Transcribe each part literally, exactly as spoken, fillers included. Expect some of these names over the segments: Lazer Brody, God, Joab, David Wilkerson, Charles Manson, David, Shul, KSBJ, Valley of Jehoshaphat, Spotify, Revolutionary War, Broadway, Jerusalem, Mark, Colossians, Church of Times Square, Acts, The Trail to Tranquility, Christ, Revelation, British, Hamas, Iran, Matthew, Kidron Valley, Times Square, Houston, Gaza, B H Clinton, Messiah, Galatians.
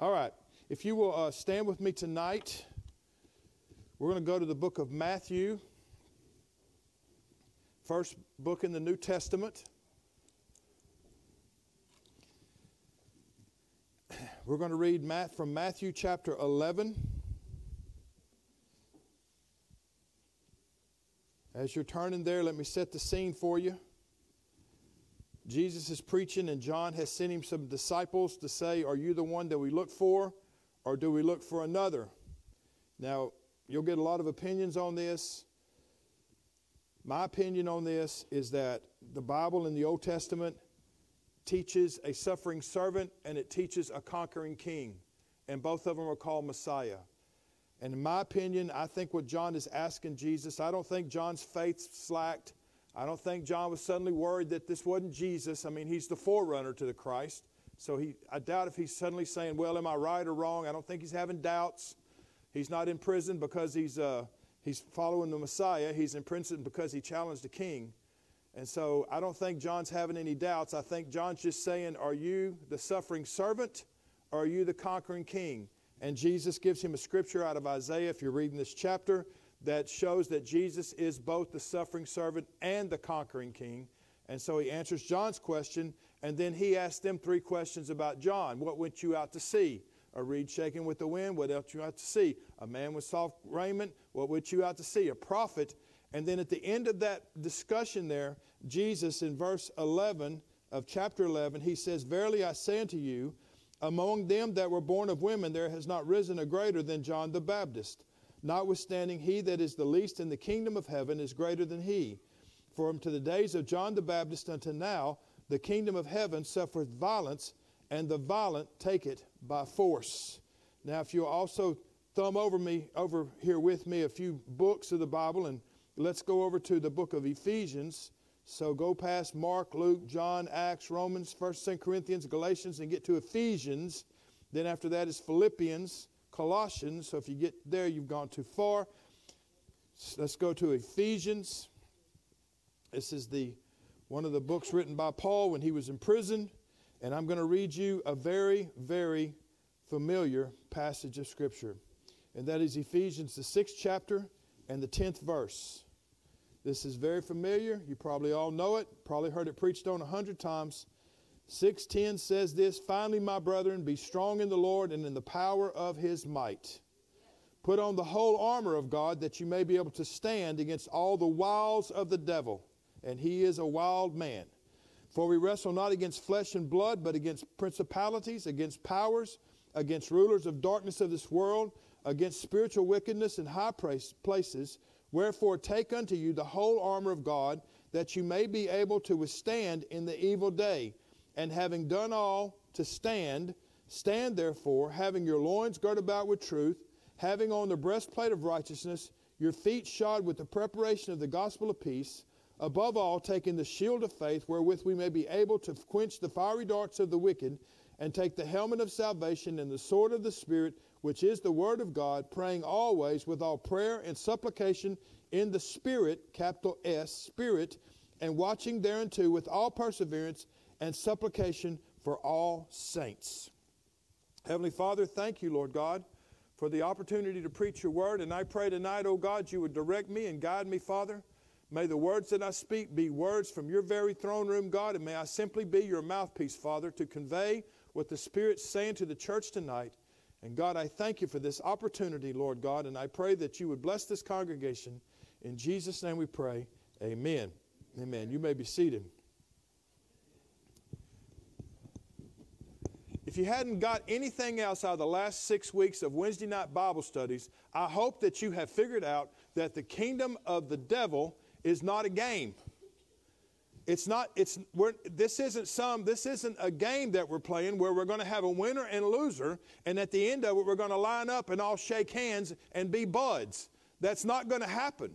All right. If you will uh, stand with me tonight, we're going to go to the book of Matthew, first book in the New Testament. We're going to read Matt from Matthew chapter eleven. As you're turning there, let me set the scene for you. Jesus is preaching, and John has sent him some disciples to say, are you the one that we look for, or do we look for another? Now, you'll get a lot of opinions on this. My opinion on this is that the Bible in the Old Testament teaches a suffering servant, and it teaches a conquering king, and both of them are called Messiah. And in my opinion, I think what John is asking Jesus, I don't think John's faith slacked. I don't think John was suddenly worried that this wasn't Jesus. I mean, he's the forerunner to the Christ. So he, I doubt if he's suddenly saying, well, am I right or wrong? I don't think he's having doubts. He's not in prison because he's uh, he's following the Messiah. He's in prison because he challenged the king. And so I don't think John's having any doubts. I think John's just saying, are you the suffering servant, or are you the conquering king? And Jesus gives him a scripture out of Isaiah, if you're reading this chapter, that shows that Jesus is both the suffering servant and the conquering king. And so he answers John's question, and then he asks them three questions about John. What went you out to see? A reed shaking with the wind. What else you out to see? A man with soft raiment. What went you out to see? A prophet. And then at the end of that discussion there, Jesus in verse eleven of chapter eleven, he says, verily I say unto you, among them that were born of women there has not risen a greater than John the Baptist. Notwithstanding, he that is the least in the kingdom of heaven is greater than he. For unto the days of John the Baptist unto now, the kingdom of heaven suffereth violence, and the violent take it by force. Now, if you'll also thumb over me, over here with me, a few books of the Bible, and let's go over to the book of Ephesians. So go past Mark, Luke, John, Acts, Romans, First Corinthians, Galatians, and get to Ephesians. Then after that is Philippians, Colossians. So if you get there, you've gone too far. So let's go to Ephesians. This is the one of the books written by Paul when he was in prison. And I'm going to read you a very, very familiar passage of Scripture. And that is Ephesians, the sixth chapter and the tenth verse. This is very familiar. You probably all know it. Probably heard it preached on a hundred times. six ten says this, finally, my brethren, be strong in the Lord and in the power of his might. Put on the whole armor of God that you may be able to stand against all the wiles of the devil. And he is a wild man. For we wrestle not against flesh and blood, but against principalities, against powers, against rulers of darkness of this world, against spiritual wickedness in high places. Wherefore take unto you the whole armor of God, that you may be able to withstand in the evil day. And having done all to stand, stand therefore, having your loins girt about with truth, having on the breastplate of righteousness, your feet shod with the preparation of the gospel of peace, above all taking the shield of faith, wherewith we may be able to quench the fiery darts of the wicked, and take the helmet of salvation and the sword of the Spirit, which is the word of God, praying always with all prayer and supplication in the Spirit, capital S, Spirit, and watching thereunto with all perseverance and supplication for all saints. Heavenly Father, thank you, Lord God, for the opportunity to preach your word. And I pray tonight, oh God, you would direct me and guide me, Father. May the words that I speak be words from your very throne room, God, and may I simply be your mouthpiece, Father, to convey what the Spirit's saying to the church tonight. And God, I thank you for this opportunity, Lord God, and I pray that you would bless this congregation. In Jesus' name we pray, amen. Amen. You may be seated. If you hadn't got anything else out of the last six weeks of Wednesday night Bible studies, I hope that you have figured out that the kingdom of the devil is not a game. It's not, it's, we're, this isn't some, this isn't a game that we're playing where we're going to have a winner and a loser, and at the end of it, we're going to line up and all shake hands and be buds. That's not going to happen.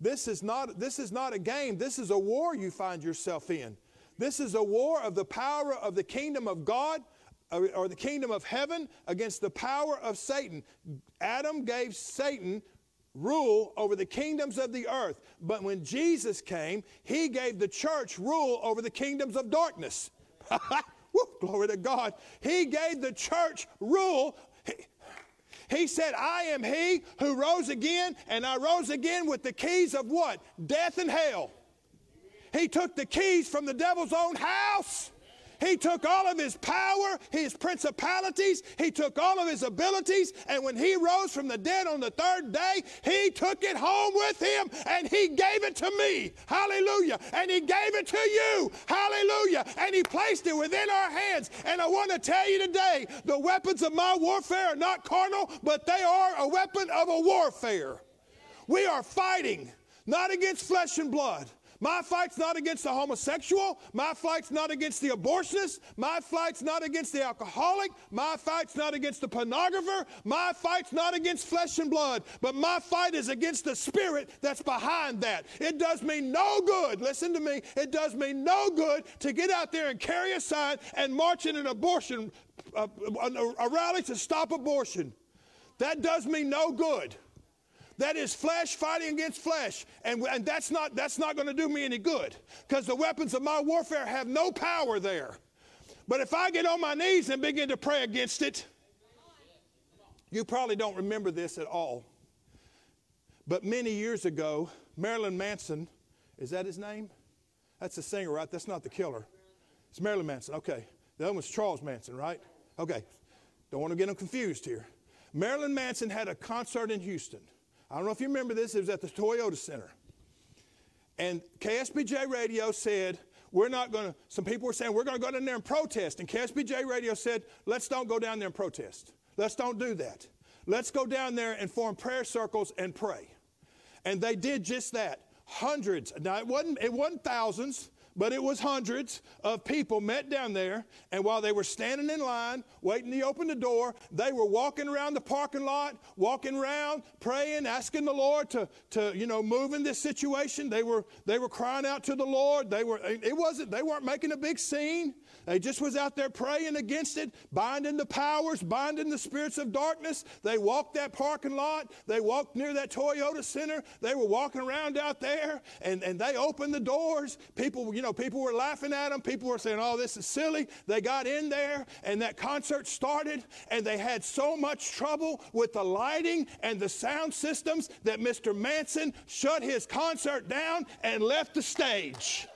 This is not, this is not a game. This is a war you find yourself in. This is a war of the power of the kingdom of God, or the kingdom of heaven, against the power of Satan. Adam gave Satan rule over the kingdoms of the earth. But when Jesus came, he gave the church rule over the kingdoms of darkness. Woo, glory to God. He gave the church rule. He, he said, I am he who rose again, and I rose again with the keys of what? Death and hell. He took the keys from the devil's own house. He took all of his power, his principalities. He took all of his abilities. And when he rose from the dead on the third day, he took it home with him, and he gave it to me. Hallelujah. And he gave it to you. Hallelujah. And he placed it within our hands. And I want to tell you today, the weapons of my warfare are not carnal, but they are a weapon of a warfare. We are fighting, not against flesh and blood. My fight's not against the homosexual. My fight's not against the abortionist. My fight's not against the alcoholic. My fight's not against the pornographer. My fight's not against flesh and blood. But my fight is against the spirit that's behind that. It does me no good, listen to me, it does me no good to get out there and carry a sign and march in an abortion, a, a, a rally to stop abortion. That does me no good. That is flesh fighting against flesh, and, and that's not, that's not going to do me any good, because the weapons of my warfare have no power there. But if I get on my knees and begin to pray against it, you probably don't remember this at all, but many years ago, Marilyn Manson, is that his name? That's the singer, right? That's not the killer. It's Marilyn Manson, okay. The other one's Charles Manson, right? Okay, don't want to get them confused here. Marilyn Manson had a concert in Houston. I don't know if you remember this. It was at the Toyota Center. And K S B J Radio said, we're not going to, some people were saying, we're going to go down there and protest. And K S B J Radio said, let's don't go down there and protest. Let's don't do that. Let's go down there and form prayer circles and pray. And they did just that. Hundreds. Now, it wasn't, it wasn't thousands. But it was hundreds of people met down there, and while they were standing in line, waiting to open the door, they were walking around the parking lot, walking around, praying, asking the Lord to, to you know, move in this situation. They were they were crying out to the Lord. They were it wasn't they weren't making a big scene. They just was out there praying against it, binding the powers, binding the spirits of darkness. They walked that parking lot. They walked near that Toyota Center. They were walking around out there, and, and they opened the doors. People, you know, people were laughing at them. People were saying, oh, this is silly. They got in there, and that concert started, and they had so much trouble with the lighting and the sound systems that Mister Manson shut his concert down and left the stage.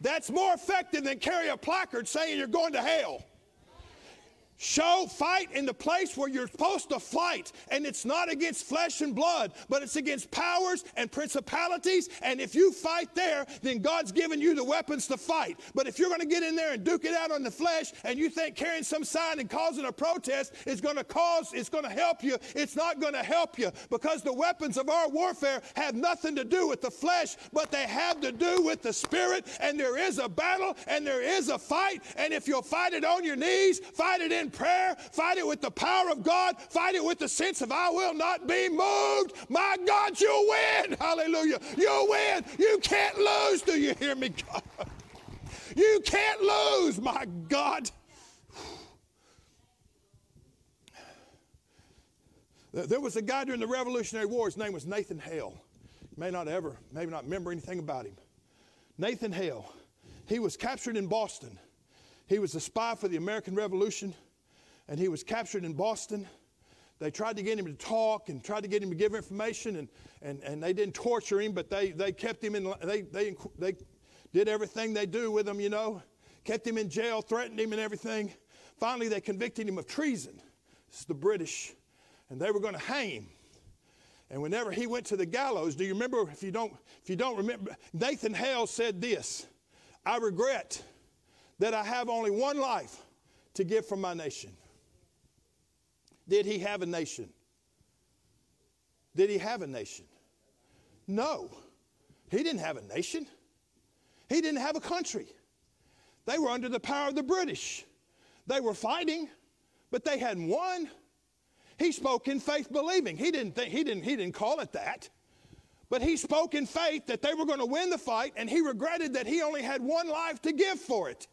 That's more effective than carry a placard saying you're going to hell. Show fight in the place where you're supposed to fight. And it's not against flesh and blood, but it's against powers and principalities. And if you fight there, then God's given you the weapons to fight. But if you're going to get in there and duke it out on the flesh, and you think carrying some sign and causing a protest is going to cause, it's going to help you, it's not going to help you, because the weapons of our warfare have nothing to do with the flesh, but they have to do with the spirit. And there is a battle, and there is a fight. And if you'll fight it on your knees, fight it in prayer, fight it with the power of God, fight it with the sense of I will not be moved. My God, you'll win. Hallelujah. You'll win. You can't lose. Do you hear me, God? You can't lose, my God. There was a guy during the Revolutionary War. His name was Nathan Hale. You may not ever, maybe not remember anything about him. Nathan Hale. He was captured in Boston. He was a spy for the American Revolution. And he was captured in Boston. They tried to get him to talk and tried to get him to give information, and, and, and they didn't torture him, but they, they kept him in, they, they, they did everything they do with him, you know, kept him in jail, threatened him and everything. Finally, they convicted him of treason. This is the British, and they were going to hang him. And whenever he went to the gallows, do you remember, if you don't, if you don't remember, Nathan Hale said this, I regret that I have only one life to give for my nation. Did he have a nation? Did he have a nation? No. He didn't have a nation. He didn't have a country. They were under the power of the British. They were fighting, but they hadn't won. He spoke in faith believing. He didn't think, he didn't, he didn't call it that. But he spoke in faith that they were going to win the fight, and he regretted that he only had one life to give for it.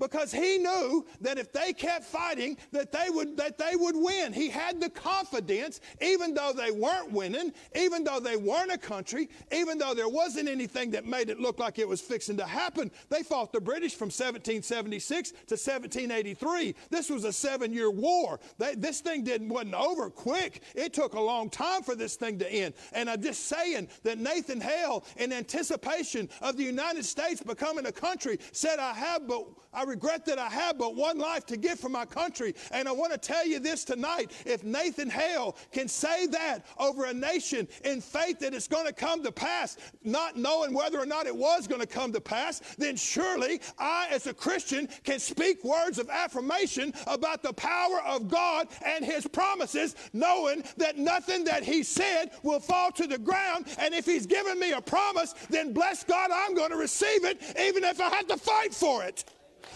because he knew that if they kept fighting, that they would that they would win. He had the confidence, even though they weren't winning, even though they weren't a country, even though there wasn't anything that made it look like it was fixing to happen. They fought the British from seventeen seventy-six to seventeen eighty-three. This was a seven-year war. They, this thing didn't wasn't over quick. It took a long time for this thing to end. And I'm just saying that Nathan Hale, in anticipation of the United States becoming a country, said, I have but I regret that I have but one life to give for my country. And I want to tell you this tonight, if Nathan Hale can say that over a nation in faith that it's going to come to pass, not knowing whether or not it was going to come to pass, then surely I, as a Christian, can speak words of affirmation about the power of God and his promises, knowing that nothing that he said will fall to the ground. And if he's given me a promise, then bless God, I'm going to receive it, even if I have to fight for it.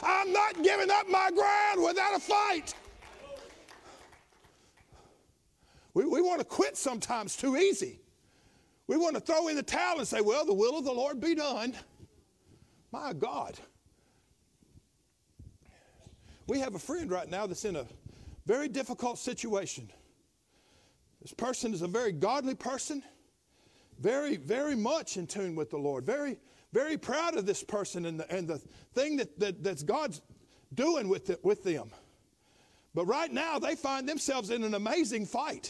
I'm not giving up my ground without a fight. We, we want to quit sometimes too easy. We want to throw in the towel and say, well, the will of the Lord be done. My God. We have a friend right now that's in a very difficult situation. This person is a very godly person, very, very much in tune with the Lord, very Very proud of this person and the, and the thing that, that that's God's doing with, the, with them. But right now, they find themselves in an amazing fight.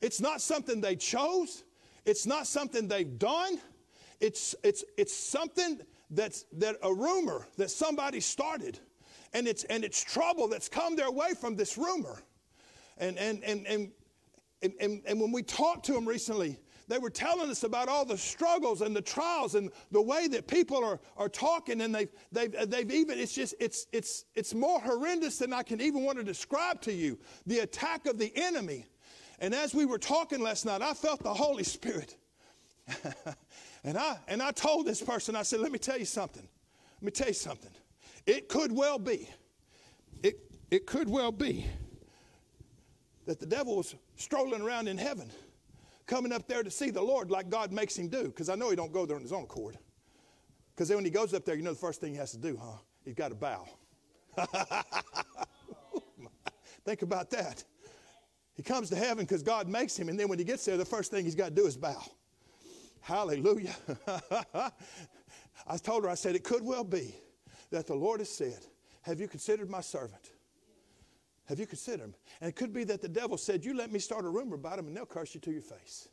It's not something they chose. It's not something they've done. It's, it's, it's something that's that a rumor that somebody started. And it's, and it's trouble that's come their way from this rumor. And, and, and, and, and, and, and when we talked to them recently, they were telling us about all the struggles and the trials and the way that people are, are talking, and they've, they've, they've even, it's just, it's, it's, it's more horrendous than I can even want to describe to you, the attack of the enemy. And as we were talking last night, I felt the Holy Spirit. and I and I told this person, I said, let me tell you something. Let me tell you something. It could well be, it, it could well be that the devil was strolling around in heaven, coming up there to see the Lord like God makes him do, because I know he don't go there on his own accord. Because then when he goes up there, you know the first thing he has to do, huh? He's got to bow. Think about that. He comes to heaven because God makes him, and then when he gets there, the first thing he's got to do is bow. Hallelujah. I told her, I said, it could well be that the Lord has said, have you considered my servant? Have you considered him? And it could be that the devil said, you let me start a rumor about him and they'll curse you to your face.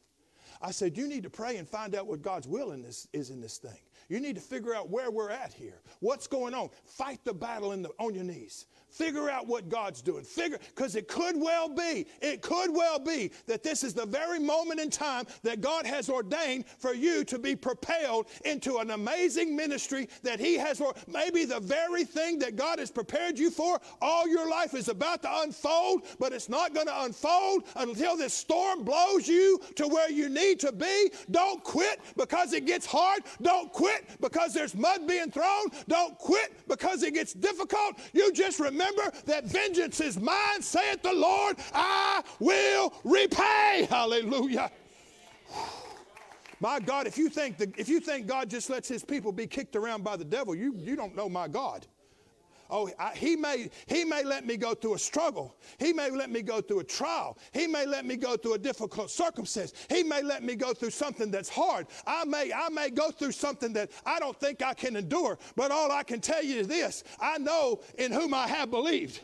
I said, you need to pray and find out what God's will in this, is in this thing. You need to figure out where we're at here. What's going on? Fight the battle in the, on your knees. Figure out what God's doing. Figure, because it could well be, it could well be that this is the very moment in time that God has ordained for you to be propelled into an amazing ministry that he has, or maybe the very thing that God has prepared you for all your life is about to unfold, but it's not going to unfold until this storm blows you to where you need to be. Don't quit because it gets hard. Don't quit because there's mud being thrown. Don't quit because it gets difficult. You just remember Remember that vengeance is mine, saith the Lord, I will repay. Hallelujah. My God, if you think the, if you think God just lets his people be kicked around by the devil, you, you don't know my God. Oh, I, he may he may let me go through a struggle. He may let me go through a trial. He may let me go through a difficult circumstance. He may let me go through something that's hard. I may I may go through something that I don't think I can endure. But all I can tell you is this: I know in whom I have believed.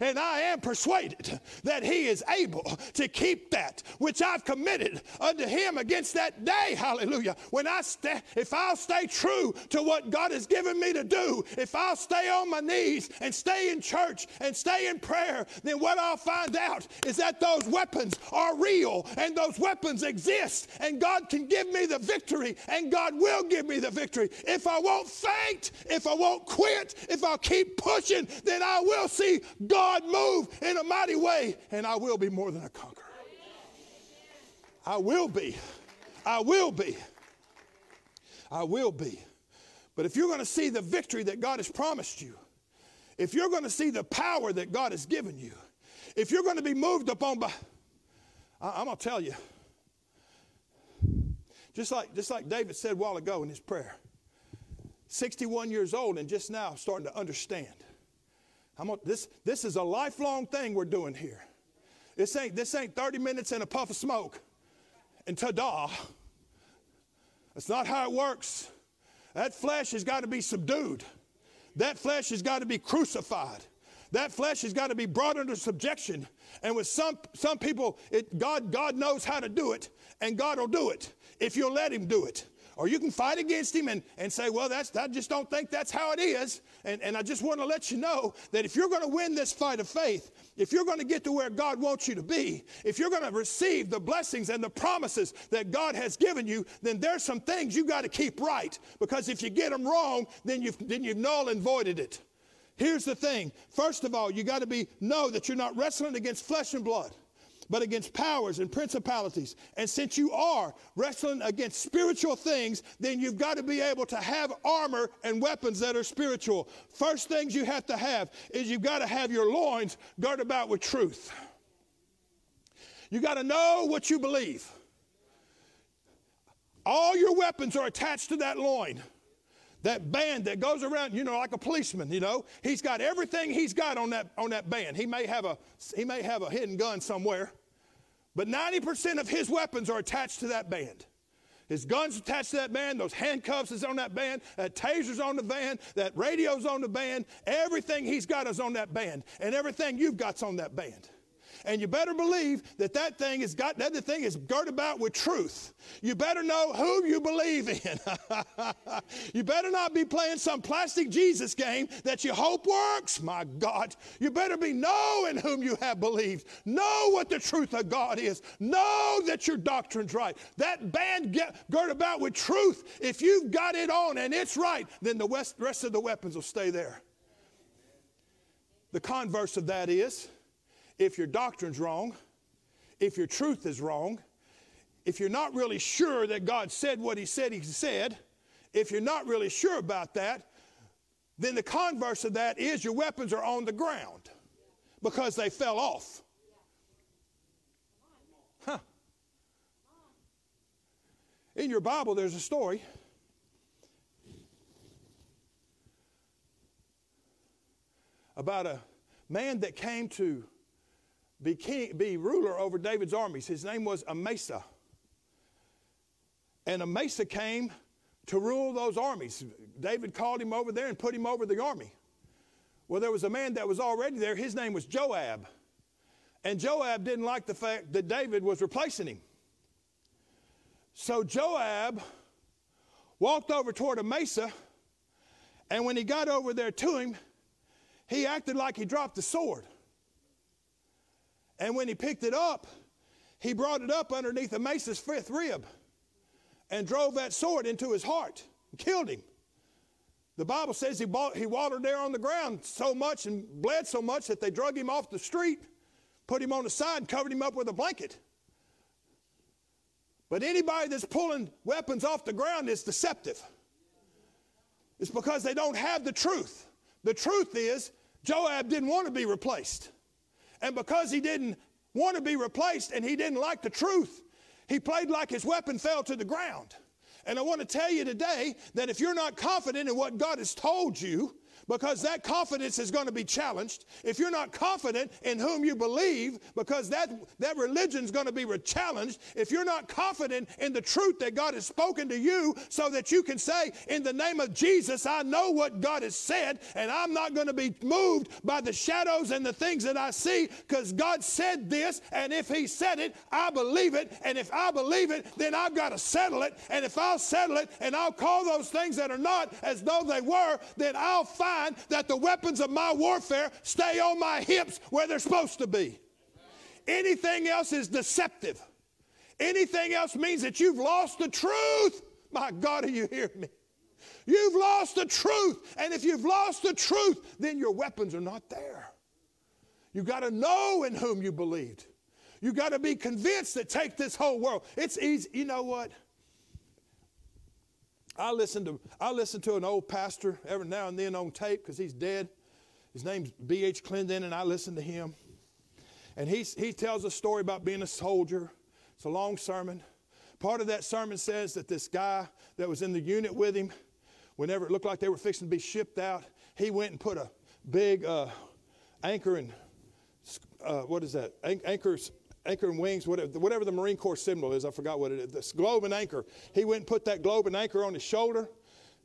And I am persuaded that he is able to keep that which I've committed unto him against that day. Hallelujah. When I st- if I'll stay true to what God has given me to do, if I'll stay on my knees and stay in church and stay in prayer, then what I'll find out is that those weapons are real and those weapons exist, and God can give me the victory, and God will give me the victory. If I won't faint, if I won't quit, if I'll keep pushing, then I will. I'll see God move in a mighty way, and I will be more than a conqueror. I will be. I will be. I will be. But if you're going to see the victory that God has promised you, if you're going to see the power that God has given you, if you're going to be moved upon by, I, I'm going to tell you, just like, just like David said a while ago in his prayer, sixty-one years old and just now starting to understand. I'm on, this, this is a lifelong thing we're doing here. This ain't, this ain't thirty minutes and a puff of smoke and ta-da. That's not how it works. That flesh has got to be subdued. That flesh has got to be crucified. That flesh has got to be brought under subjection. And with some some people, it, God, God knows how to do it, and God will do it if you'll let him do it. Or you can fight against him and, and say, well, that's I just don't think that's how it is. And, and I just want to let you know that if you're going to win this fight of faith, if you're going to get to where God wants you to be, if you're going to receive the blessings and the promises that God has given you, then there's some things you got to keep right. Because if you get them wrong, then you've, then you've null and voided it. Here's the thing. First of all, you got to be know that you're not wrestling against flesh and blood, but against powers and principalities. And since you are wrestling against spiritual things, then you've got to be able to have armor and weapons that are spiritual. First things you have to have is you've got to have your loins girt about with truth. You got to know what you believe. All your weapons are attached to that loin. That band that goes around, you know, like a policeman, you know, he's got everything he's got on that on that band. He may have a he may have a hidden gun somewhere, but ninety percent of his weapons are attached to that band. His gun's attached to that band. Those handcuffs is on that band. That taser's on the band. That radio's on the band. Everything he's got is on that band, and everything you've got's on that band. And you better believe that that thing is got that the thing is girt about with truth. You better know who you believe in. You better not be playing some plastic Jesus game that you hope works. My God, you better be knowing whom you have believed. Know what the truth of God is. Know that your doctrine's right. That band girt about with truth. If you've got it on and it's right, then the rest of the weapons will stay there. The converse of that is, if your doctrine's wrong, if your truth is wrong, if you're not really sure that God said what he said he said, if you're not really sure about that, then the converse of that is your weapons are on the ground because they fell off. Huh. In your Bible, there's a story. About a man that came to Be, king, be ruler over David's armies. His name was Amasa. And Amasa came to rule those armies. David called him over there and put him over the army. Well, there was a man that was already there. His name was Joab. And Joab didn't like the fact that David was replacing him. So Joab walked over toward Amasa, and when he got over there to him, he acted like he dropped the sword. And when he picked it up, he brought it up underneath Amasa's fifth rib and drove that sword into his heart and killed him. The Bible says he, bought, he watered there on the ground so much and bled so much that they drug him off the street, put him on the side, and covered him up with a blanket. But anybody that's pulling weapons off the ground is deceptive. It's because they don't have the truth. The truth is, Joab didn't want to be replaced. And because he didn't want to be replaced and he didn't like the truth, he played like his weapon fell to the ground. And I want to tell you today that if you're not confident in what God has told you, because that confidence is going to be challenged, if you're not confident in whom you believe, because that, that religion is going to be challenged, if you're not confident in the truth that God has spoken to you so that you can say, in the name of Jesus, I know what God has said, and I'm not going to be moved by the shadows and the things that I see, because God said this, and if he said it, I believe it, and if I believe it, then I've got to settle it, and if I'll settle it, and I'll call those things that are not as though they were, then I'll find that the weapons of my warfare stay on my hips where they're supposed to be. Anything else is deceptive. Anything else means that you've lost the truth. My God, do you hear me? You've lost the truth. And if you've lost the truth, then your weapons are not there. You've got to know in whom you believed. You've got to be convinced that take this whole world. It's easy. You know what? I listen to I listen to an old pastor every now and then on tape because he's dead. His name's B H Clinton, and I listen to him. And he, he tells a story about being a soldier. It's a long sermon. Part of that sermon says that this guy that was in the unit with him whenever it looked like they were fixing to be shipped out, he went and put a big uh, anchor and uh, what is that? An- anchors, anchor and wings, whatever, whatever the Marine Corps symbol is. I forgot what it is. This globe and anchor. He went and put that globe and anchor on his shoulder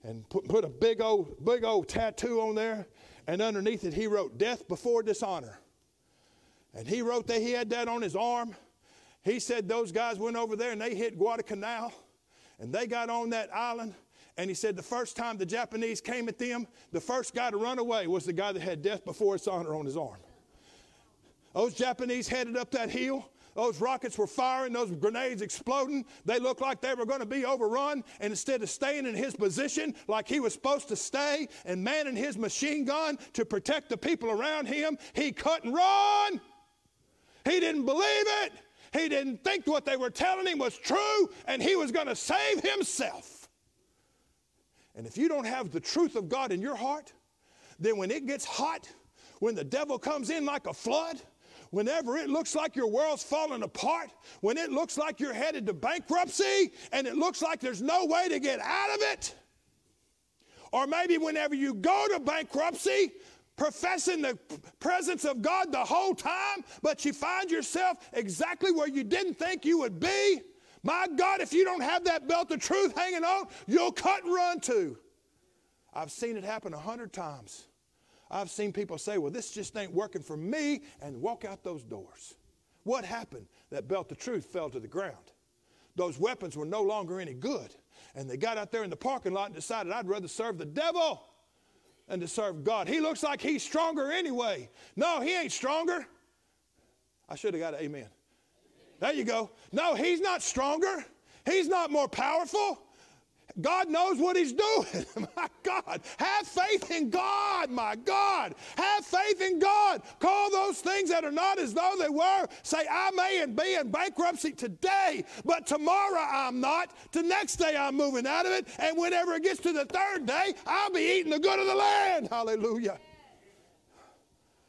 and put, put a big old, big old tattoo on there. And underneath it, he wrote death before dishonor. And he wrote that. He had that on his arm. He said those guys went over there and they hit Guadalcanal and they got on that island. And he said the first time the Japanese came at them, the first guy to run away was the guy that had death before dishonor on his arm. Those Japanese headed up that hill. Those rockets were firing. Those grenades exploding. They looked like they were going to be overrun. And instead of staying in his position like he was supposed to stay and manning his machine gun to protect the people around him, he cut and run. He didn't believe it. He didn't think what they were telling him was true, and he was going to save himself. And if you don't have the truth of God in your heart, then when it gets hot, when the devil comes in like a flood, whenever it looks like your world's falling apart, when it looks like you're headed to bankruptcy, and it looks like there's no way to get out of it, or maybe whenever you go to bankruptcy, professing the presence of God the whole time, but you find yourself exactly where you didn't think you would be. My God, if you don't have that belt of truth hanging on, you'll cut and run too. I've seen it happen a hundred times. I've seen people say, well, this just ain't working for me, and walk out those doors. What happened? That belt of truth fell to the ground. Those weapons were no longer any good, and they got out there in the parking lot and decided, I'd rather serve the devil and to serve God. He looks like he's stronger anyway. No, he ain't stronger. I should have got an amen. There you go. No, he's not stronger. He's not more powerful. God knows what he's doing. My God. Have faith in God, my God. Have faith in God. Call those things that are not as though they were. Say, I may be in bankruptcy today, but tomorrow I'm not. The next day I'm moving out of it. And whenever it gets to the third day, I'll be eating the good of the land. Hallelujah.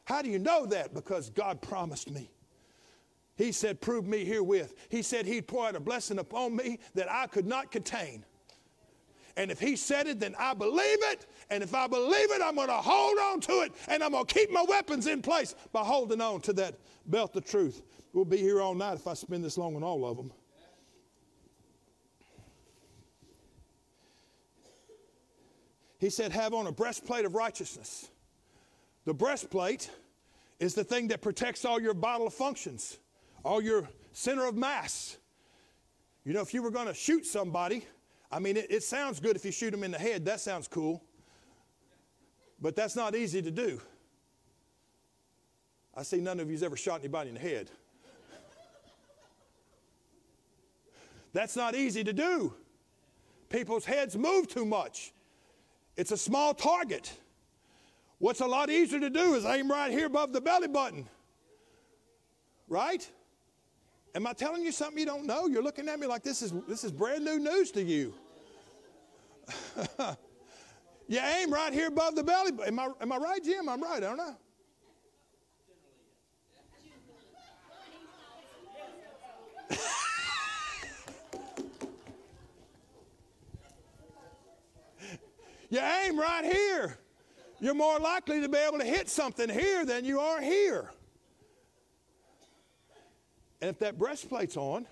How do you know that? Because God promised me. He said, prove me herewith. He said he'd pour out a blessing upon me that I could not contain. And if he said it, then I believe it. And if I believe it, I'm going to hold on to it. And I'm going to keep my weapons in place by holding on to that belt of truth. We'll be here all night if I spend this long on all of them. He said, have on a breastplate of righteousness. The breastplate is the thing that protects all your bodily functions, all your center of mass. You know, if you were going to shoot somebody, I mean, it, it sounds good if you shoot them in the head. That sounds cool. But that's not easy to do. I see none of you's ever shot anybody in the head. That's not easy to do. People's heads move too much. It's a small target. What's a lot easier to do is aim right here above the belly button. Right? Am I telling you something you don't know? You're looking at me like this is this is brand new news to you. You aim right here above the belly button. Am I, am I right, Jim? I'm right, aren't I? You aim right here. You're more likely to be able to hit something here than you are here. And if that breastplate's on,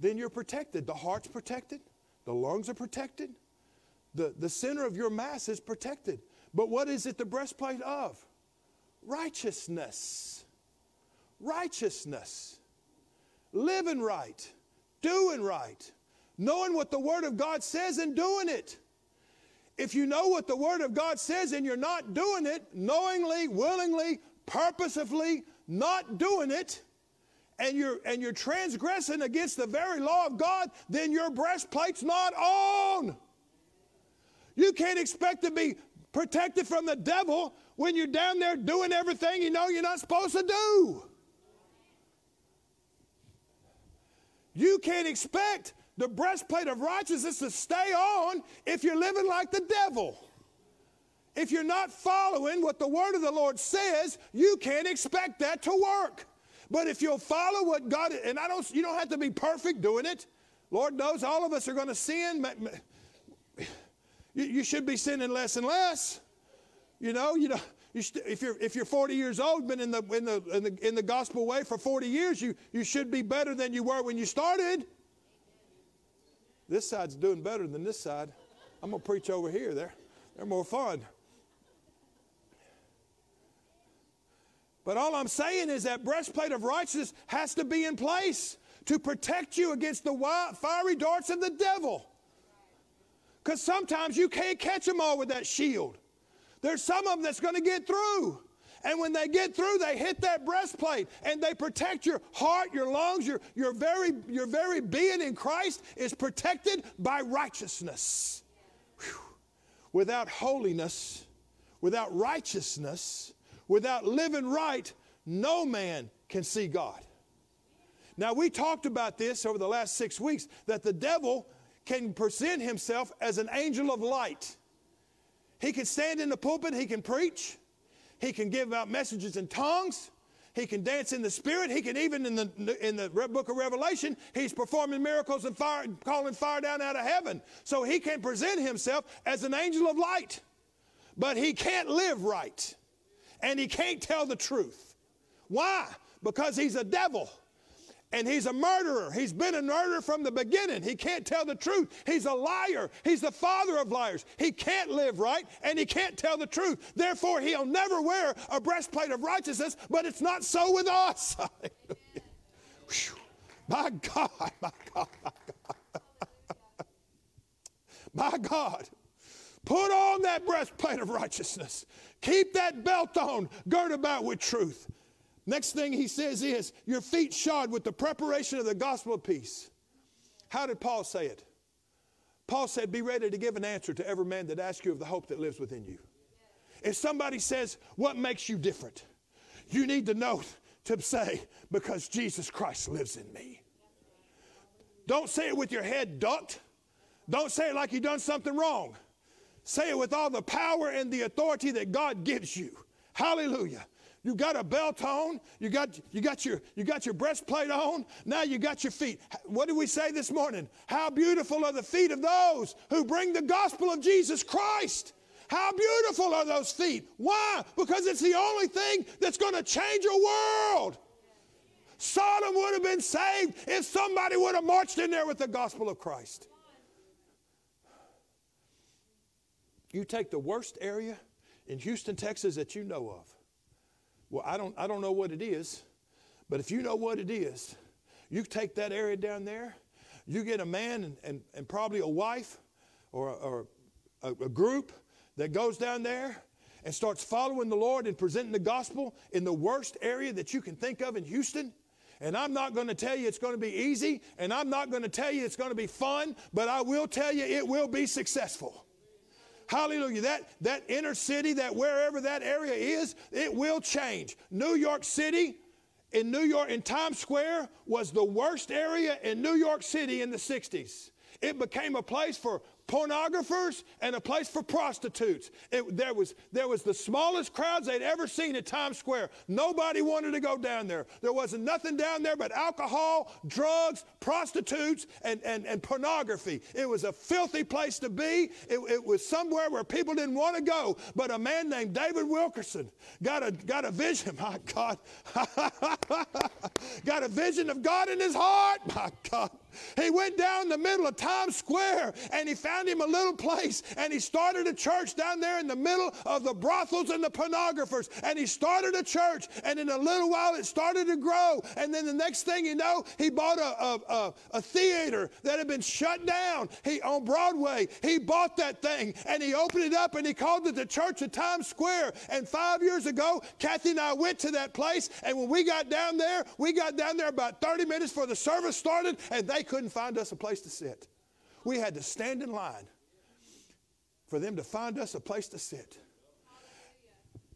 then you're protected. The heart's protected. The lungs are protected. The, the center of your mass is protected. But what is it the breastplate of? Righteousness. Righteousness. Living right. Doing right. Knowing what the Word of God says and doing it. If you know what the Word of God says and you're not doing it, knowingly, willingly, purposefully, not doing it, and you're and you're transgressing against the very law of God, then your breastplate's not on. You can't expect to be protected from the devil when you're down there doing everything you know you're not supposed to do. You can't expect the breastplate of righteousness to stay on if you're living like the devil. If you're not following what the word of the Lord says, you can't expect that to work. But if you'll follow what God, and I don't, you don't have to be perfect doing it. Lord knows all of us are going to sin. You, you should be sinning less and less. You know, you know. You st- if you're if you're forty years old, been in the in the in the in the gospel way for forty years, you you should be better than you were when you started. This side's doing better than this side. I'm gonna preach over here. They're they're more fun. But all I'm saying is that breastplate of righteousness has to be in place to protect you against the wild, fiery darts of the devil. Because sometimes you can't catch them all with that shield. There's some of them that's going to get through. And when they get through, they hit that breastplate and they protect your heart, your lungs, your, your, very, your very being in Christ is protected by righteousness. Whew. Without holiness, without righteousness, without living right, no man can see God. Now, we talked about this over the last six weeks, that the devil can present himself as an angel of light. He can stand in the pulpit, he can preach, he can give out messages in tongues, he can dance in the spirit, he can even, in the in the book of Revelation, he's performing miracles and fire, calling fire down out of heaven. So he can present himself as an angel of light, but he can't live right, and he can't tell the truth. Why? Because he's a devil. And he's a murderer. He's been a murderer from the beginning. He can't tell the truth. He's a liar. He's the father of liars. He can't live right, and he can't tell the truth. Therefore, he'll never wear a breastplate of righteousness, but it's not so with us. My God, my God, my God. My God. Put on that breastplate of righteousness. Keep that belt on, girt about with truth. Next thing he says is, your feet shod with the preparation of the gospel of peace. How did Paul say it? Paul said, be ready to give an answer to every man that asks you of the hope that lives within you. If somebody says, what makes you different? You need to know to say, because Jesus Christ lives in me. Don't say it with your head ducked. Don't say it like you've done something wrong. Say it with all the power and the authority that God gives you. Hallelujah. You got a belt on, you got you got your you got your breastplate on, now you got your feet. What did we say this morning? How beautiful are the feet of those who bring the gospel of Jesus Christ. How beautiful are those feet. Why? Because it's the only thing that's going to change a world. Sodom would have been saved if somebody would have marched in there with the gospel of Christ. You take the worst area in Houston, Texas that you know of. Well, I don't I don't know what it is, but if you know what it is, you take that area down there, you get a man and, and, and probably a wife or, or a, a group that goes down there and starts following the Lord and presenting the gospel in the worst area that you can think of in Houston. And I'm not going to tell you it's going to be easy, and I'm not going to tell you it's going to be fun, but I will tell you it will be successful. Hallelujah. That that inner city, that wherever that area is, it will change. New York City, in New York, in Times Square, was the worst area in New York City in the sixties. It became a place for pornographers and a place for prostitutes. It, there was, there was the smallest crowds they'd ever seen at Times Square. Nobody wanted to go down there. There wasn't nothing down there but alcohol, drugs, prostitutes, and, and, and pornography. It was a filthy place to be. It, it was somewhere where people didn't want to go. But a man named David Wilkerson got a, got a vision. My God. Got a vision of God in his heart. My God. He went down the middle of Times Square and he found him a little place and he started a church down there in the middle of the brothels and the pornographers. And he started a church, and in a little while it started to grow. And then the next thing you know, he bought a, a, a, a theater that had been shut down he on Broadway. He bought that thing and he opened it up and he called it the Church of Times Square. And five years ago, Kathy and I went to that place, and when we got down there, we got down there about thirty minutes before the service started, and they couldn't find us a place to sit. We had to stand in line for them to find us a place to sit.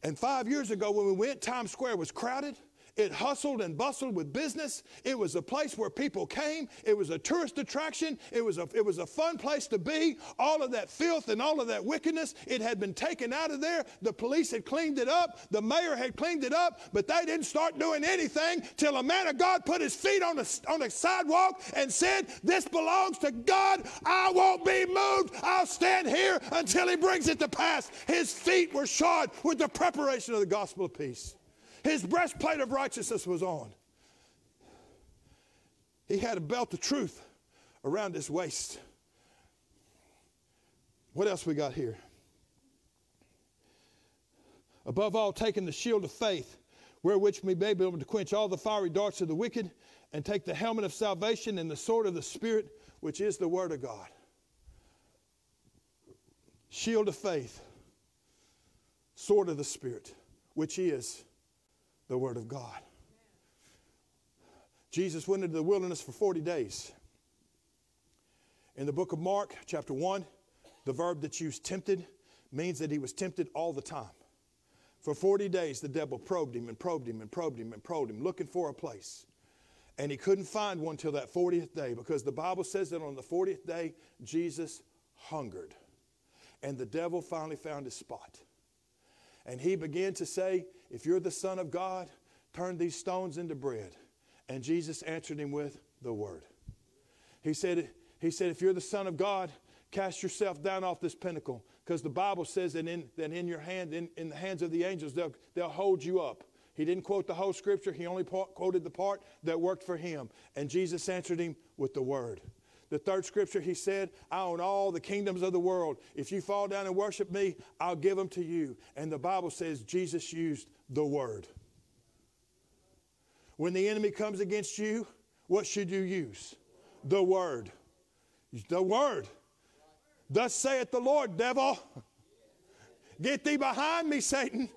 And five years ago when we went, Times Square was crowded. It hustled and bustled with business. It was a place where people came. It was a tourist attraction. It was a, it was a fun place to be. All of that filth and all of that wickedness, it had been taken out of there. The police had cleaned it up. The mayor had cleaned it up. But they didn't start doing anything till a man of God put his feet on a, on a sidewalk and said, this belongs to God. I won't be moved. I'll stand here until he brings it to pass. His feet were shod with the preparation of the gospel of peace. His breastplate of righteousness was on. He had a belt of truth around his waist. What else we got here? Above all, taking the shield of faith, wherewith we may be able to quench all the fiery darts of the wicked, and take the helmet of salvation and the sword of the Spirit, which is the Word of God. Shield of faith, sword of the Spirit, which is the Word of God. Jesus went into the wilderness for forty days. In the book of Mark, chapter one, the verb that's used, tempted, means that he was tempted all the time. For forty days, the devil probed him and probed him and probed him and probed him, looking for a place. And he couldn't find one till that fortieth day, because the Bible says that on the fortieth day, Jesus hungered. And the devil finally found his spot. And he began to say, if you're the Son of God, turn these stones into bread. And Jesus answered him with the word. He said, he said, if you're the Son of God, cast yourself down off this pinnacle. Because the Bible says that in, that in your hand, in, in the hands of the angels, they'll, they'll hold you up. He didn't quote the whole scripture. He only po- quoted the part that worked for him. And Jesus answered him with the word. The third scripture, he said, I own all the kingdoms of the world. If you fall down and worship me, I'll give them to you. And the Bible says Jesus used the word. When the enemy comes against you, what should you use? The word. The word. Thus saith the Lord, devil. Get thee behind me, Satan.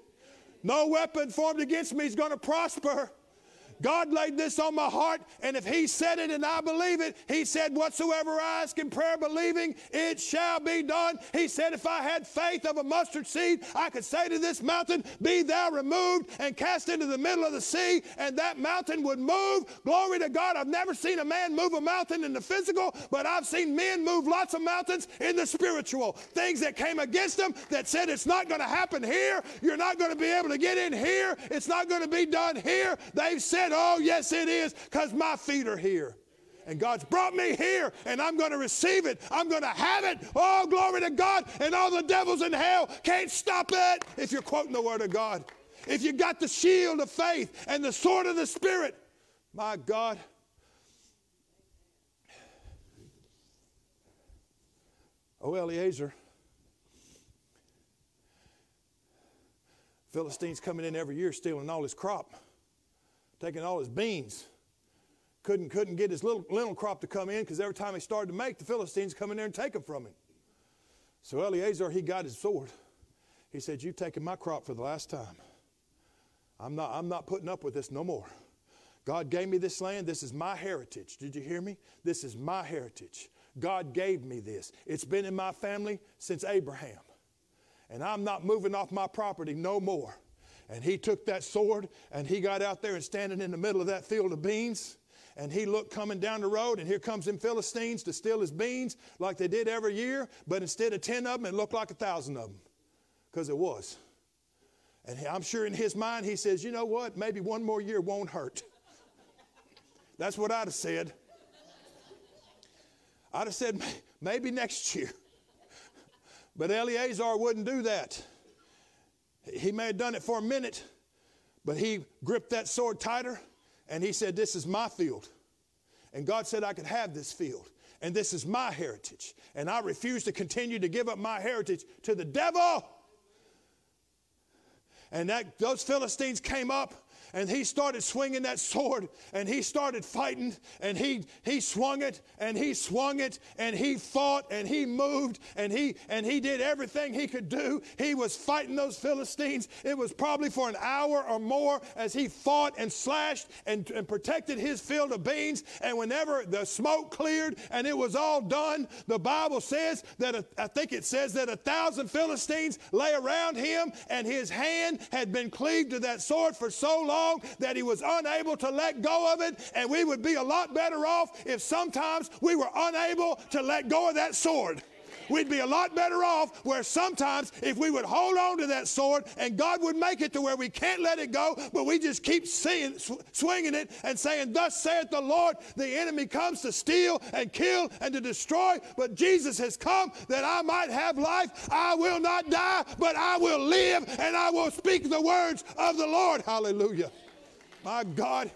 No weapon formed against me is going to prosper. God laid this on my heart, and if he said it and I believe it, he said, whatsoever I ask in prayer believing, it shall be done. He said, if I had faith of a mustard seed, I could say to this mountain, be thou removed and cast into the middle of the sea, and that mountain would move. Glory to God. I've never seen a man move a mountain in the physical, but I've seen men move lots of mountains in the spiritual. Things that came against them that said, it's not going to happen here. You're not going to be able to get in here. It's not going to be done here. They've said, oh, yes, it is, because my feet are here. And God's brought me here, and I'm going to receive it. I'm going to have it. Oh, glory to God. And all the devils in hell can't stop it if you're quoting the Word of God. If you got the shield of faith and the sword of the Spirit, my God. Oh, Eleazar. Philistines coming in every year stealing all his crop. Taking all his beans. Couldn't, couldn't get his little, little crop to come in, because every time he started to make, the Philistines come in there and take them from him. So Eleazar, he got his sword. He said, you've taken my crop for the last time. I'm not, I'm not putting up with this no more. God gave me this land. This is my heritage. Did you hear me? This is my heritage. God gave me this. It's been in my family since Abraham. And I'm not moving off my property no more. And he took that sword, and he got out there and standing in the middle of that field of beans. And he looked coming down the road, and here comes them Philistines to steal his beans like they did every year. But instead of ten of them, it looked like a thousand of them, because it was. And I'm sure in his mind, he says, you know what? Maybe one more year won't hurt. That's what I'd have said. I'd have said, maybe next year. But Eleazar wouldn't do that. He may have done it for a minute, but he gripped that sword tighter, and he said, this is my field. And God said I could have this field, and this is my heritage. And I refuse to continue to give up my heritage to the devil. And that those Philistines came up, and he started swinging that sword, and he started fighting, and he he swung it, and he swung it, and he fought, and he moved, and he and he did everything he could do. He was fighting those Philistines. It was probably for an hour or more as he fought and slashed and, and protected his field of beans. And whenever the smoke cleared and it was all done, the Bible says that, a, I think it says that a thousand Philistines lay around him, and his hand had been cleaved to that sword for so long long that he was unable to let go of it, and we would be a lot better off if sometimes we were unable to let go of that sword. We'd be a lot better off where sometimes if we would hold on to that sword and God would make it to where we can't let it go, but we just keep seeing, sw- swinging it and saying, thus saith the Lord, the enemy comes to steal and kill and to destroy, but Jesus has come that I might have life. I will not die, but I will live and I will speak the words of the Lord. Hallelujah. My God,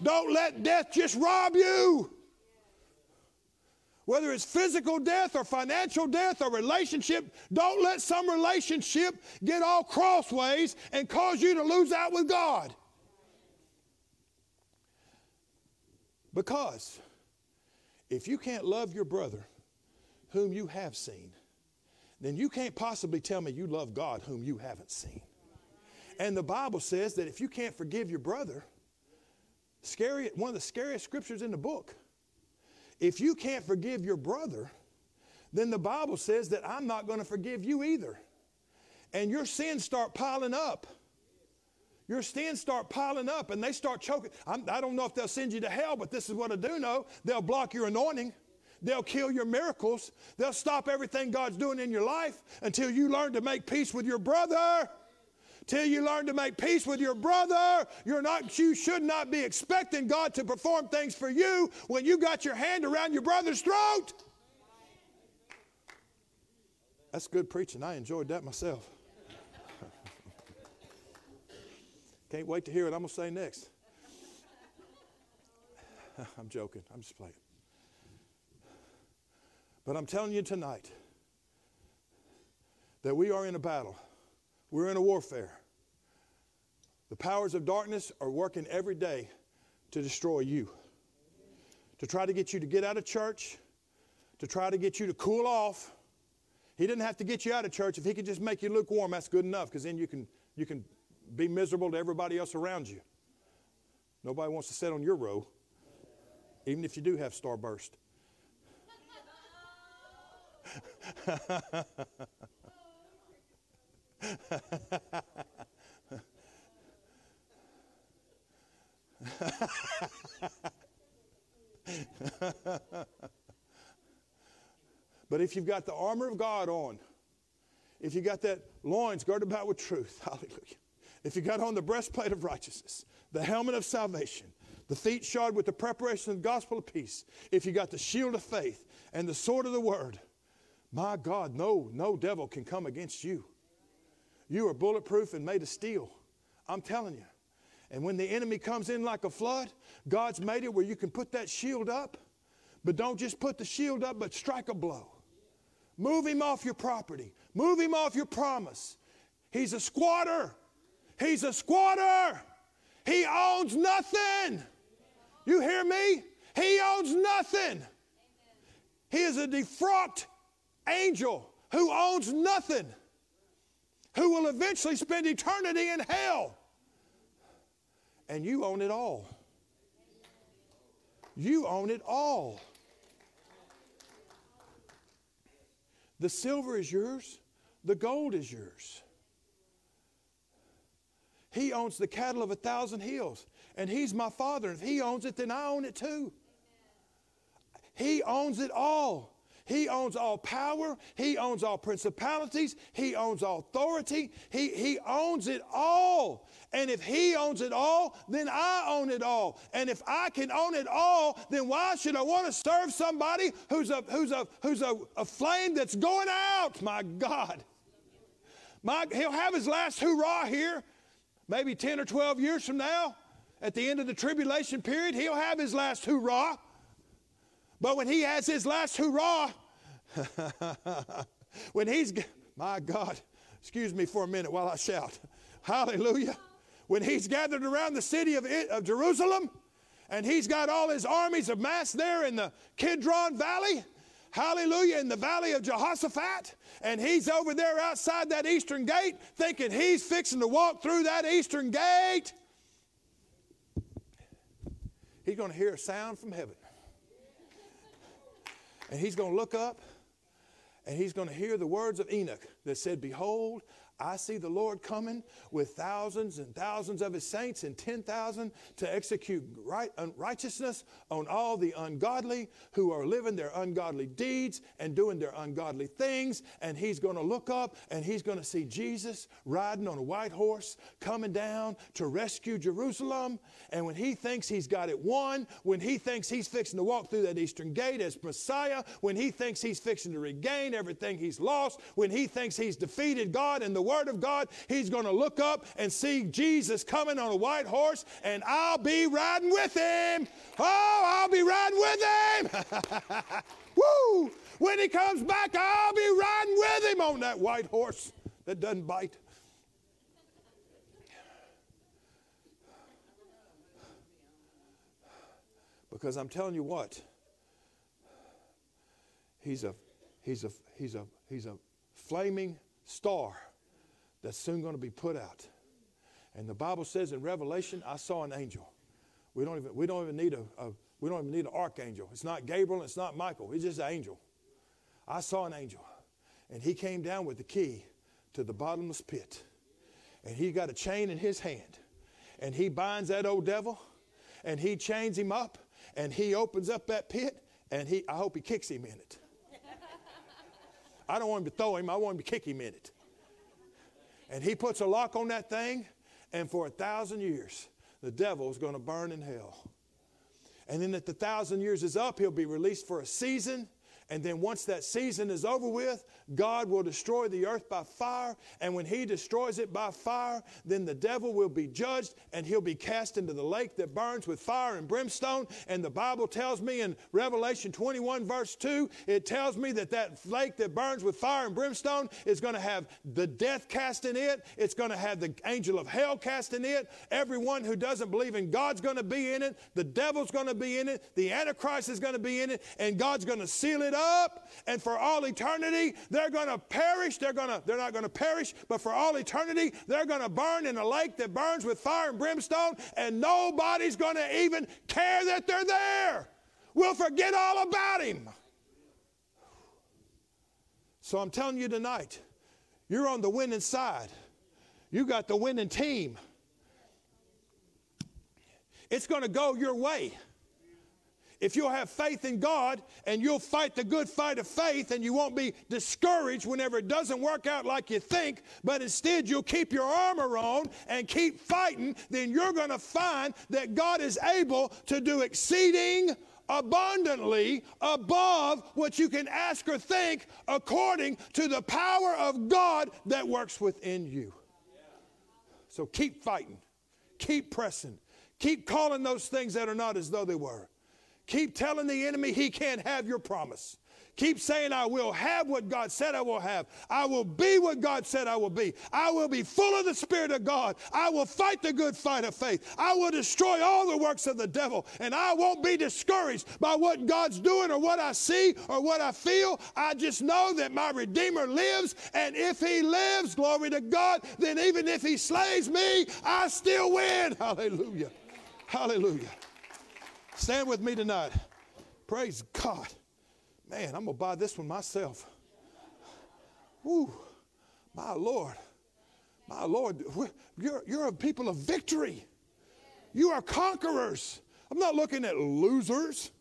don't let death just rob you. Whether it's physical death or financial death or relationship, don't let some relationship get all crossways and cause you to lose out with God. Because if you can't love your brother whom you have seen, then you can't possibly tell me you love God whom you haven't seen. And the Bible says that if you can't forgive your brother, scary, one of the scariest scriptures in the book, if you can't forgive your brother, then the Bible says that I'm not going to forgive you either. And your sins start piling up. Your sins start piling up and they start choking. I'm, I don't know if they'll send you to hell, but this is what I do know. They'll block your anointing. They'll kill your miracles. They'll stop everything God's doing in your life until you learn to make peace with your brother. Till you learn to make peace with your brother, you're not, you should not be expecting God to perform things for you when you got your hand around your brother's throat. That's good preaching. I enjoyed that myself. Can't wait to hear what I'm going to say next. I'm joking. I'm just playing. But I'm telling you tonight that we are in a battle. We're in a warfare. The powers of darkness are working every day to destroy you, to try to get you to get out of church, to try to get you to cool off. He didn't have to get you out of church. If he could just make you lukewarm, that's good enough, because then you can, you can be miserable to everybody else around you. Nobody wants to sit on your row, even if you do have starburst. But if you've got the armor of God on, if you got that loins girded about with truth, hallelujah, if you got on the breastplate of righteousness, the helmet of salvation, the feet shod with the preparation of the gospel of peace, if you got the shield of faith and the sword of the word, my God, no, no devil can come against you. You are bulletproof and made of steel. I'm telling you. And when the enemy comes in like a flood, God's made it where you can put that shield up. But don't just put the shield up, but strike a blow. Move him off your property. Move him off your promise. He's a squatter. He's a squatter. He owns nothing. You hear me? He owns nothing. He is a defrocked angel who owns nothing, who will eventually spend eternity in hell. And you own it all. You own it all. The silver is yours. The gold is yours. He owns the cattle of a thousand hills. And he's my father. If he owns it, then I own it too. He owns it all. He owns all power. He owns all principalities. He owns all authority. He, he owns it all. And if he owns it all, then I own it all. And if I can own it all, then why should I want to serve somebody who's a, who's a, who's a, a flame that's going out? My God. My, he'll have his last hoorah here, maybe ten or twelve years from now. At the end of the tribulation period, he'll have his last hoorah. But when he has his last hoorah, when he's, my God, excuse me for a minute while I shout, hallelujah. When he's gathered around the city of, of Jerusalem and he's got all his armies amassed there in the Kidron Valley, hallelujah, in the valley of Jehoshaphat, and he's over there outside that eastern gate thinking he's fixing to walk through that eastern gate, he's going to hear a sound from heaven. And he's going to look up and he's going to hear the words of Enoch that said, behold, I see the Lord coming with thousands and thousands of his saints and ten thousand to execute right, righteousness on all the ungodly who are living their ungodly deeds and doing their ungodly things. And he's going to look up and he's going to see Jesus riding on a white horse coming down to rescue Jerusalem. And when he thinks he's got it won, when he thinks he's fixing to walk through that eastern gate as Messiah, when he thinks he's fixing to regain everything he's lost, when he thinks he's defeated God and the Word of God, he's going to look up and see Jesus coming on a white horse, and I'll be riding with him. Oh, I'll be riding with him. Woo! When he comes back, I'll be riding with him on that white horse that doesn't bite. Because I'm telling you what, he's a he's a he's a he's a flaming star that's soon going to be put out. And the Bible says in Revelation, I saw an angel. We don't even we don't even need a, a we don't even need an archangel. It's not Gabriel, it's not Michael. It's just an angel. I saw an angel, and he came down with the key to the bottomless pit. And he got a chain in his hand, and he binds that old devil, and he chains him up, and he opens up that pit, and he I hope he kicks him in it. I don't want him to throw him, I want him to kick him in it. And he puts a lock on that thing, and for a thousand years, the devil is going to burn in hell. And then if the thousand years is up, he'll be released for a season. And then once that season is over with, God will destroy the earth by fire. And when he destroys it by fire, then the devil will be judged and he'll be cast into the lake that burns with fire and brimstone. And the Bible tells me in Revelation twenty-one verse two, it tells me that that lake that burns with fire and brimstone is going to have the death cast in it. It's going to have the angel of hell cast in it. Everyone who doesn't believe in God's going to be in it. The devil's going to be in it. The Antichrist is going to be in it. And God's going to seal it up, and for all eternity they're going to perish. They're going to they're not going to perish, but for all eternity they're going to burn in a lake that burns with fire and brimstone, and nobody's going to even care that they're there. We'll forget all about him. So I'm telling you tonight, you're on the winning side. You got the winning team. It's going to go your way. If you'll have faith in God and you'll fight the good fight of faith, and you won't be discouraged whenever it doesn't work out like you think, but instead you'll keep your armor on and keep fighting, then you're going to find that God is able to do exceeding abundantly above what you can ask or think, according to the power of God that works within you. So keep fighting, keep pressing, keep calling those things that are not as though they were. Keep telling the enemy he can't have your promise. Keep saying, I will have what God said I will have. I will be what God said I will be. I will be full of the Spirit of God. I will fight the good fight of faith. I will destroy all the works of the devil. And I won't be discouraged by what God's doing or what I see or what I feel. I just know that my Redeemer lives. And if he lives, glory to God, then even if he slays me, I still win. Hallelujah. Hallelujah. Stand with me tonight. Praise God. Man, I'm going to buy this one myself. Woo. My Lord. My Lord. You're, you're a people of victory. You are conquerors. I'm not looking at losers.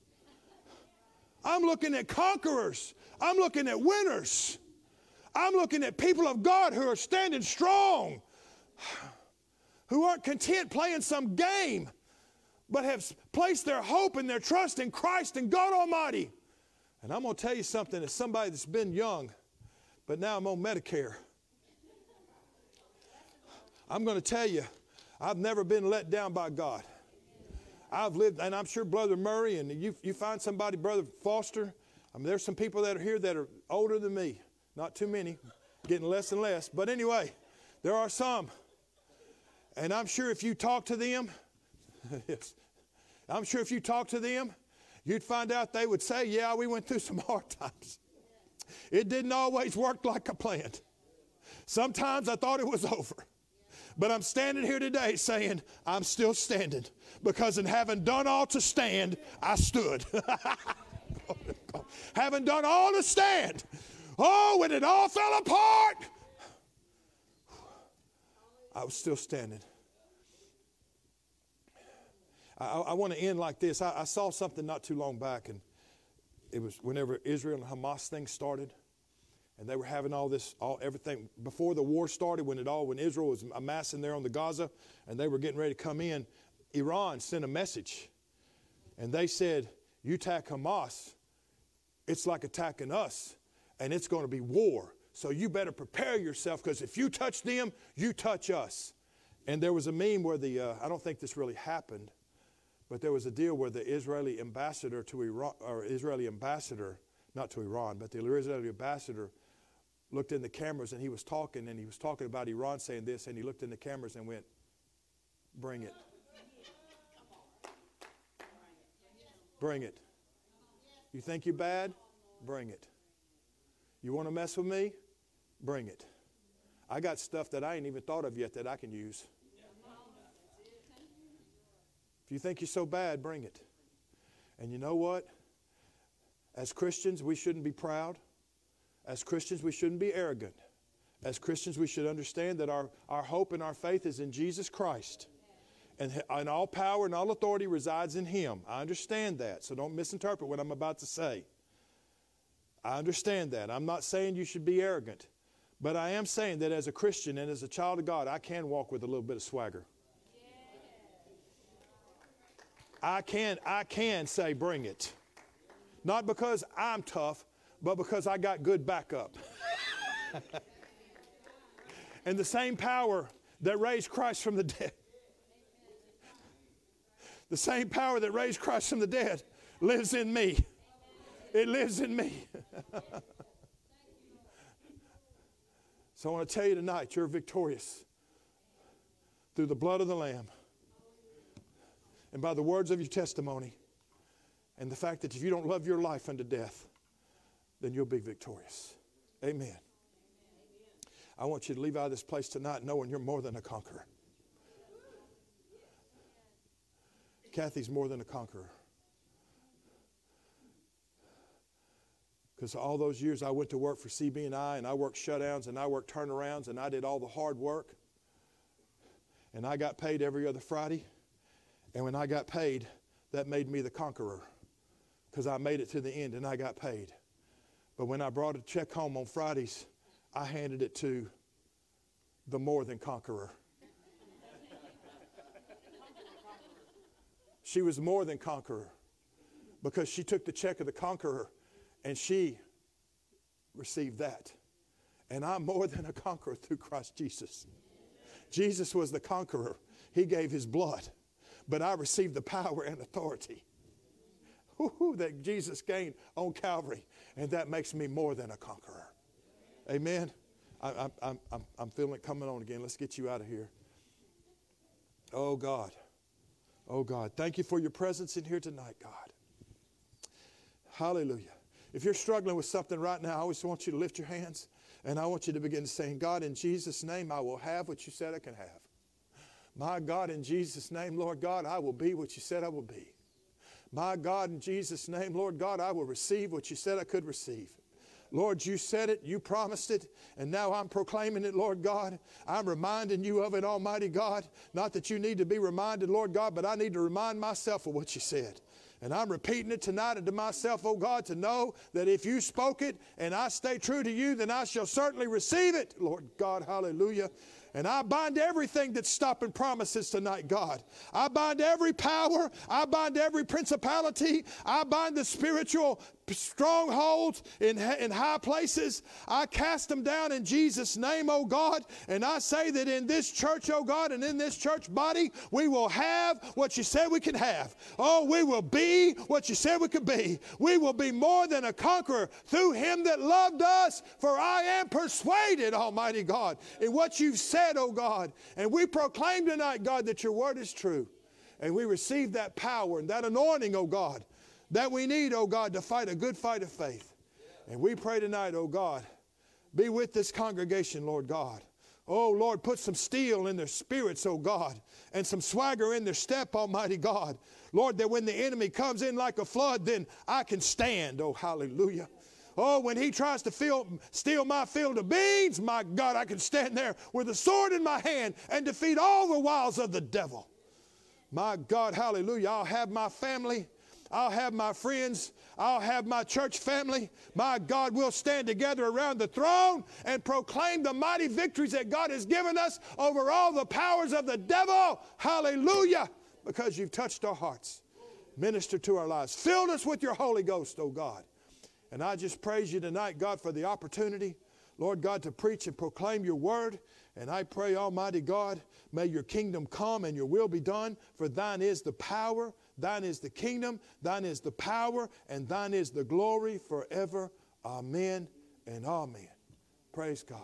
I'm looking at conquerors. I'm looking at winners. I'm looking at people of God who are standing strong, who aren't content playing some game, but have placed their hope and their trust in Christ and God Almighty. And I'm going to tell you something, as somebody that's been young, but now I'm on Medicare, I'm going to tell you, I've never been let down by God. I've lived, and I'm sure Brother Murray, and you, you find somebody, Brother Foster, I mean, there's some people that are here that are older than me. Not too many, getting less and less. But anyway, there are some. And I'm sure if you talk to them, yes, I'm sure if you talk to them, you'd find out they would say, yeah, we went through some hard times. It didn't always work like I planned. Sometimes I thought it was over. But I'm standing here today saying, I'm still standing. Because in having done all to stand, I stood. Having done all to stand. Oh, when it all fell apart. I was still standing. I, I want to end like this. I, I saw something not too long back, and it was whenever Israel and Hamas thing started, and they were having all this, all everything before the war started. When it all, when Israel was amassing there on the Gaza, and they were getting ready to come in, Iran sent a message, and they said, "You attack Hamas, it's like attacking us, and it's going to be war. So you better prepare yourself, because if you touch them, you touch us." And there was a meme where the, uh, I don't think this really happened, but there was a deal where the Israeli ambassador to Iran, or Israeli ambassador, not to Iran, but the Israeli ambassador looked in the cameras, and he was talking, and he was talking about Iran saying this, and he looked in the cameras and went, "Bring it. Bring it. You think you're bad? Bring it. You want to mess with me? Bring it. I got stuff that I ain't even thought of yet that I can use. If you think you're so bad, bring it." And you know what? As Christians, we shouldn't be proud. As Christians, we shouldn't be arrogant. As Christians, we should understand that our, our hope and our faith is in Jesus Christ. And, and all power and all authority resides in Him. I understand that, so don't misinterpret what I'm about to say. I understand that. I'm not saying you should be arrogant, but I am saying that as a Christian and as a child of God, I can walk with a little bit of swagger. I can, I can say, "Bring it." Not because I'm tough, but because I got good backup. And the same power that raised Christ from the dead, the same power that raised Christ from the dead lives in me. It lives in me. So I want to tell you tonight, you're victorious through the blood of the Lamb and by the words of your testimony and the fact that if you don't love your life unto death, then you'll be victorious. Amen. I want you to leave out of this place tonight knowing you're more than a conqueror. Kathy's more than a conqueror. Because all those years I went to work for C B and I, and I worked shutdowns, and I worked turnarounds, and I did all the hard work. And I got paid every other Friday. And when I got paid, that made me the conqueror. Because I made it to the end, and I got paid. But when I brought a check home on Fridays, I handed it to the more than conqueror. She was more than conqueror. Because she took the check of the conqueror, and she received that. And I'm more than a conqueror through Christ Jesus. Jesus was the conqueror. He gave His blood. But I received the power and authority Woo-hoo, that Jesus gained on Calvary. And that makes me more than a conqueror. Amen. I, I, I'm, I'm feeling it coming on again. Let's get you out of here. Oh, God. Oh, God. Thank you for your presence in here tonight, God. Hallelujah. If you're struggling with something right now, I always want you to lift your hands, and I want you to begin saying, "God, in Jesus' name, I will have what you said I can have. My God, in Jesus' name, Lord God, I will be what you said I will be. My God, in Jesus' name, Lord God, I will receive what you said I could receive. Lord, you said it, you promised it, and now I'm proclaiming it, Lord God. I'm reminding you of it, Almighty God. Not that you need to be reminded, Lord God, but I need to remind myself of what you said. And I'm repeating it tonight unto myself, oh God, to know that if you spoke it and I stay true to you, then I shall certainly receive it, Lord God, hallelujah. And I bind everything that's stopping promises tonight, God. I bind every power. I bind every principality. I bind the spiritual strongholds in, in high places. I cast them down in Jesus' name, oh God. And I say that in this church, oh God, and in this church body, we will have what you said we can have. Oh, we will be what you said we could be. We will be more than a conqueror through Him that loved us. For I am persuaded, Almighty God, in what you've said, oh God. And we proclaim tonight, God, that your word is true. And we receive that power and that anointing, oh God, that we need, oh God, to fight a good fight of faith. And we pray tonight, oh God, be with this congregation, Lord God. Oh, Lord, put some steel in their spirits, oh God, and some swagger in their step, Almighty God. Lord, that when the enemy comes in like a flood, then I can stand, oh hallelujah. Oh, when he tries to feel, steal my field of beans, my God, I can stand there with a sword in my hand and defeat all the wiles of the devil. My God, hallelujah, I'll have my family. I'll have my friends. I'll have my church family. My God, we'll stand together around the throne and proclaim the mighty victories that God has given us over all the powers of the devil. Hallelujah, because you've touched our hearts. Minister to our lives. Filled us with your Holy Ghost, oh God. And I just praise you tonight, God, for the opportunity, Lord God, to preach and proclaim your word. And I pray, Almighty God, may your kingdom come and your will be done, for thine is the power, thine is the kingdom, thine is the power, and thine is the glory forever. Amen and amen. Praise God.